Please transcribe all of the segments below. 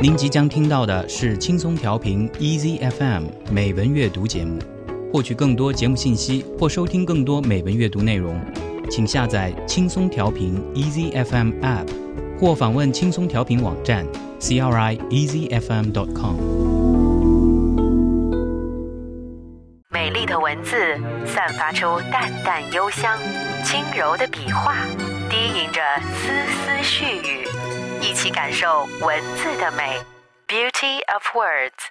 您即将听到的是轻松调频 Easy FM 美文阅读节目。获取更多节目信息或收听更多美文阅读内容，请下载轻松调频 Easy FM App 或访问轻松调频网站 CRIEasyFM.com。 美丽的文字散发出淡淡幽香，轻柔的笔画低吟着丝丝絮语，一起感受文字的美 Beauty of Words。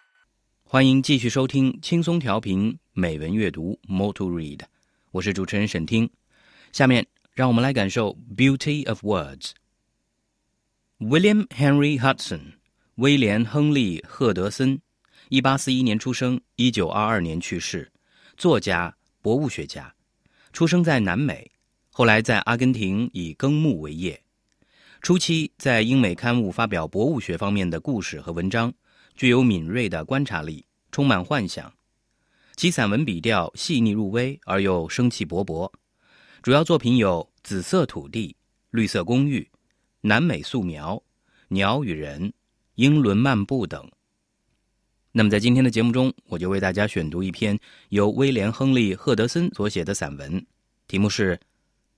欢迎继续收听轻松调频美文阅读 More to Read， 我是主持人沈听。下面让我们来感受 Beauty of Words。 William Henry Hudson， 威廉·亨利·赫德森，1841年出生，1922年去世，作家、博物学家，出生在南美，后来在阿根廷以耕牧为业。初期在英美刊物发表博物学方面的故事和文章，具有敏锐的观察力，充满幻想。其散文笔调细腻入微而又生气勃勃，主要作品有《紫色土地》《绿色公寓》《南美素描》《鸟与人》《英伦漫步》等。那么在今天的节目中，我就为大家选读一篇由威廉·亨利·赫德森所写的散文，题目是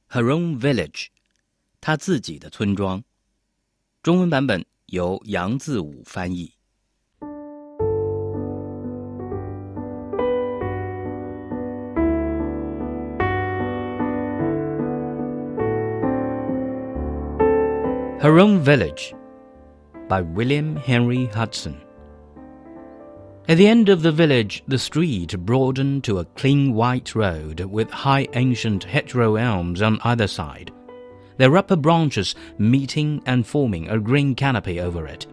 Her Own Village，他自己的村庄，中文版本由杨自武翻译。Her Own Village by William Henry Hudson. At the end of the village, the street broadened to a clean white road with high ancient hedgerow elms on either side, their upper branches meeting and forming a green canopy over it.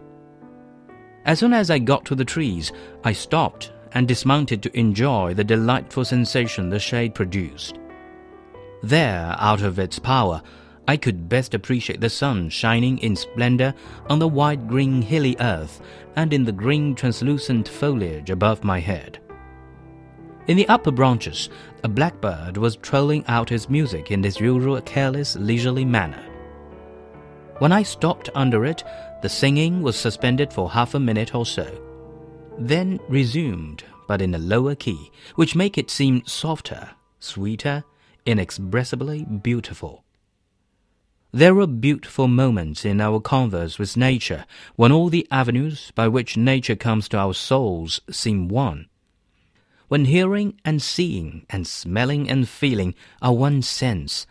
As soon as I got to the trees, I stopped and dismounted to enjoy the delightful sensation the shade produced. There, out of its power, I could best appreciate the sun shining in splendor on the white green hilly earth and in the green translucent foliage above my head. In the upper branches, a blackbird was trolling out his music in his usual careless, leisurely manner. When I stopped under it, the singing was suspended for half a minute or so, then resumed, but in a lower key, which made it seem softer, sweeter, inexpressibly beautiful. There were beautiful moments in our converse with nature, when all the avenues by which nature comes to our souls seem one. When hearing and seeing and smelling and feeling are one sense,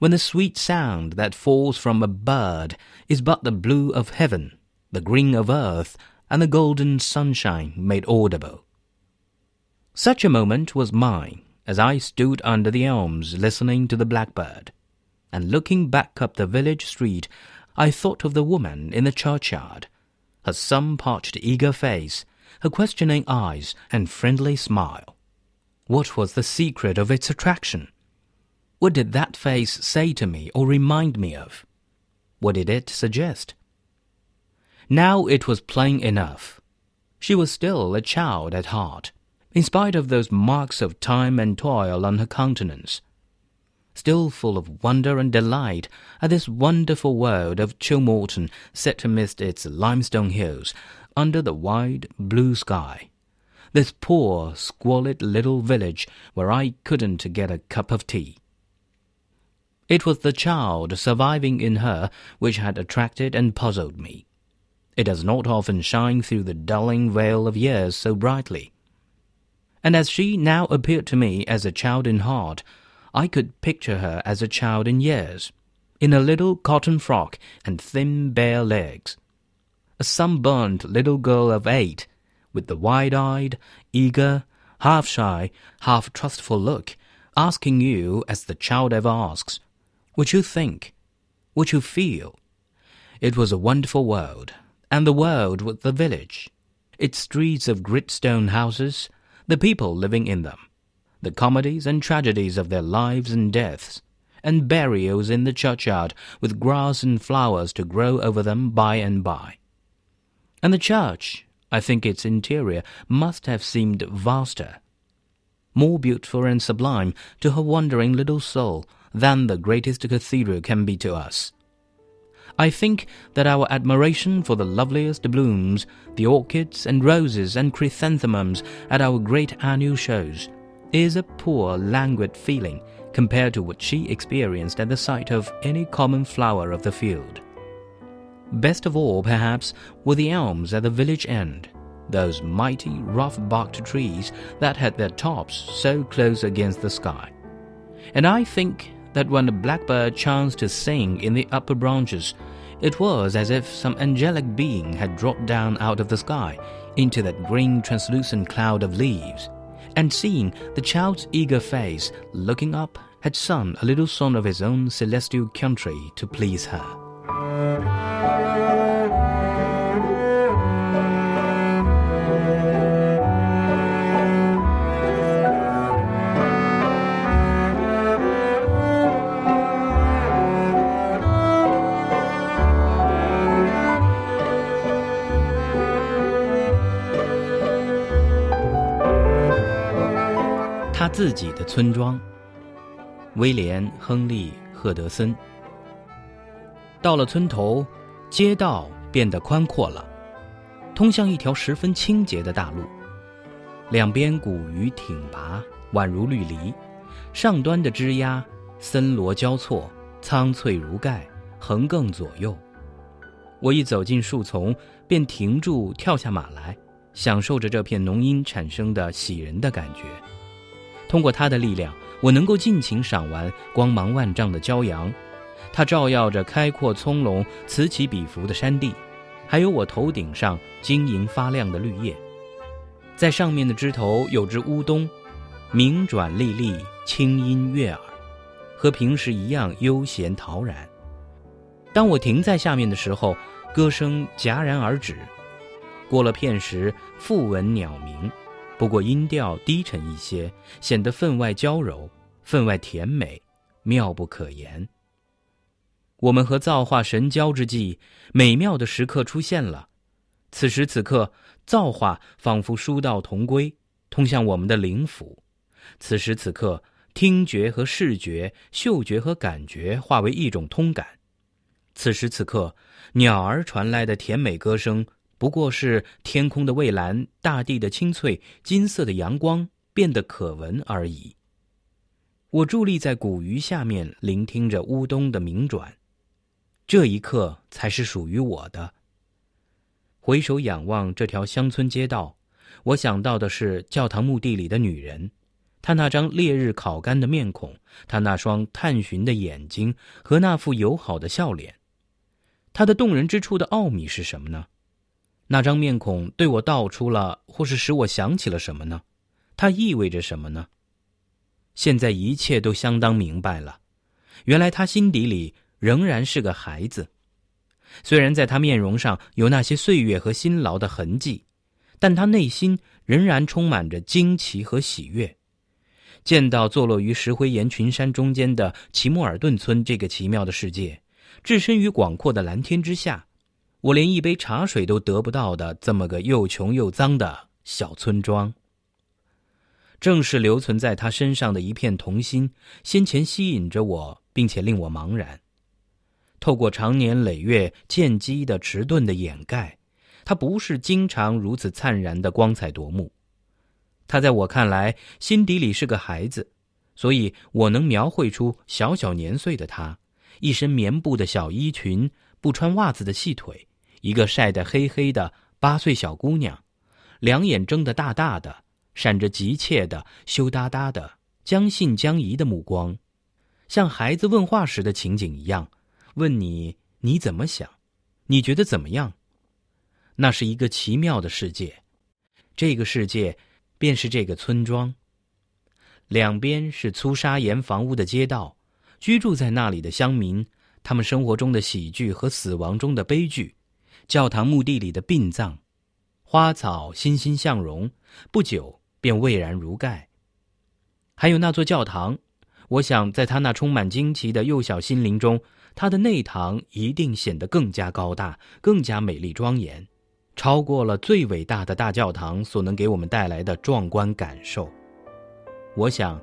when the sweet sound that falls from a bird is but the blue of heaven, the green of earth, and the golden sunshine made audible. Such a moment was mine as I stood under the elms listening to the blackbird, and looking back up the village street, I thought of the woman in the churchyard, her sun-parched eager face, her questioning eyes and friendly smile. What was the secret of its attraction? What did that face say to me or remind me of? What did it suggest? Now it was plain enough. She was still a child at heart, in spite of those marks of time and toil on her countenance, still full of wonder and delight at this wonderful world of Chilmorton set amidst its limestone hills, under the wide blue sky, this poor, squalid little village where I couldn't get a cup of tea. It was the child surviving in her which had attracted and puzzled me. It does not often shine through the dulling veil of years so brightly. And as she now appeared to me as a child in heart, I could picture her as a child in years, in a little cotton frock and thin bare legs, a sunburned little girl of 8, with the wide-eyed, eager, half-shy, half-trustful look, asking you, as the child ever asks, what you think, what you feel. It was a wonderful world, and the world was the village, its streets of gritstone houses, the people living in them, the comedies and tragedies of their lives and deaths, and burials in the churchyard with grass and flowers to grow over them by and by. And the church, I think its interior, must have seemed vaster, more beautiful and sublime to her wandering little soul than the greatest cathedral can be to us. I think that our admiration for the loveliest blooms, the orchids and roses and chrysanthemums at our great annual shows, is a poor, languid feeling compared to what she experienced at the sight of any common flower of the field. Best of all, perhaps, were the elms at the village end, those mighty, rough-barked trees that had their tops so close against the sky. And I think that when a blackbird chanced to sing in the upper branches, it was as if some angelic being had dropped down out of the sky into that green, translucent cloud of leaves, and seeing the child's eager face looking up, had sung a little song of his own celestial country to please her.自己的村庄，威廉·亨利·赫德森。到了村头，街道变得宽阔了，通向一条十分清洁的大路，两边古榆挺拔，宛如绿篱，上端的枝丫森罗交错，苍翠如盖，横亘左右。我一走进树丛，便停住，跳下马来，享受着这片浓荫产生的喜人的感觉。通过它的力量，我能够尽情赏玩光芒万丈的骄阳，它照耀着开阔葱茏、此起彼伏的山地，还有我头顶上晶莹发亮的绿叶。在上面的枝头有只乌冬，鸣转历历，清音悦耳，和平时一样悠闲陶然。当我停在下面的时候，歌声戛然而止。过了片时，复闻鸟鸣，不过音调低沉一些，显得分外娇柔，分外甜美，妙不可言。我们和造化神交之际，美妙的时刻出现了。此时此刻，造化仿佛书道同归，通向我们的灵府。此时此刻，听觉和视觉、嗅觉和感觉化为一种通感。此时此刻，鸟儿传来的甜美歌声，不过是天空的蔚蓝，大地的青翠，金色的阳光变得可闻而已。我伫立在古榆下面，聆听着乌冬的鸣转，这一刻才是属于我的。回首仰望这条乡村街道，我想到的是教堂墓地里的女人，她那张烈日烤干的面孔，她那双探寻的眼睛和那副友好的笑脸。她的动人之处的奥秘是什么呢？那张面孔对我道出了，或是使我想起了什么呢？它意味着什么呢？现在一切都相当明白了。原来他心底里仍然是个孩子，虽然在他面容上有那些岁月和辛劳的痕迹，但他内心仍然充满着惊奇和喜悦。见到坐落于石灰岩群山中间的齐默尔顿村这个奇妙的世界，置身于广阔的蓝天之下，我连一杯茶水都得不到的这么个又穷又脏的小村庄，正是留存在他身上的一片童心，先前吸引着我，并且令我茫然。透过长年累月渐积的迟钝的掩盖，它不是经常如此灿然的光彩夺目。它在我看来，心底里是个孩子，所以我能描绘出小小年岁的他，一身棉布的小衣裙，不穿袜子的细腿，一个晒得黑黑的8岁小姑娘，两眼睁得大大的，闪着急切的、羞答答的、将信将疑的目光，像孩子问话时的情景一样，问你怎么想，你觉得怎么样？那是一个奇妙的世界，这个世界便是这个村庄。两边是粗砂岩房屋的街道，居住在那里的乡民，他们生活中的喜剧和死亡中的悲剧，教堂墓地里的殡葬，花草欣欣向荣，不久便蔚然如盖。还有那座教堂，我想在他那充满惊奇的幼小心灵中，他的内堂一定显得更加高大，更加美丽庄严，超过了最伟大的大教堂所能给我们带来的壮观感受。我想，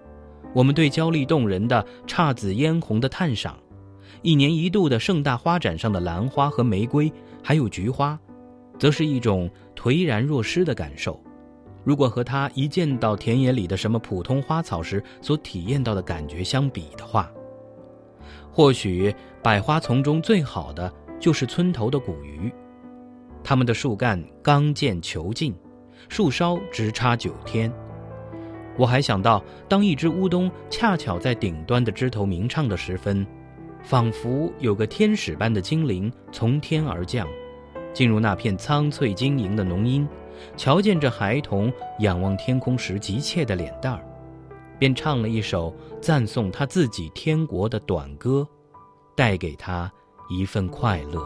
我们对娇丽动人的姹紫嫣红的探赏，一年一度的盛大花展上的兰花和玫瑰，还有菊花，则是一种颓然若失的感受。如果和他一见到田野里的什么普通花草时所体验到的感觉相比的话，或许百花丛中最好的就是村头的古榆，它们的树干刚健遒劲，树梢直插九天。我还想到，当一只乌冬恰巧在顶端的枝头鸣唱的时分，仿佛有个天使般的精灵从天而降，进入那片苍翠晶莹的浓荫，瞧见这孩童仰望天空时急切的脸蛋儿，便唱了一首赞颂他自己天国的短歌，带给他一份快乐。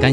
感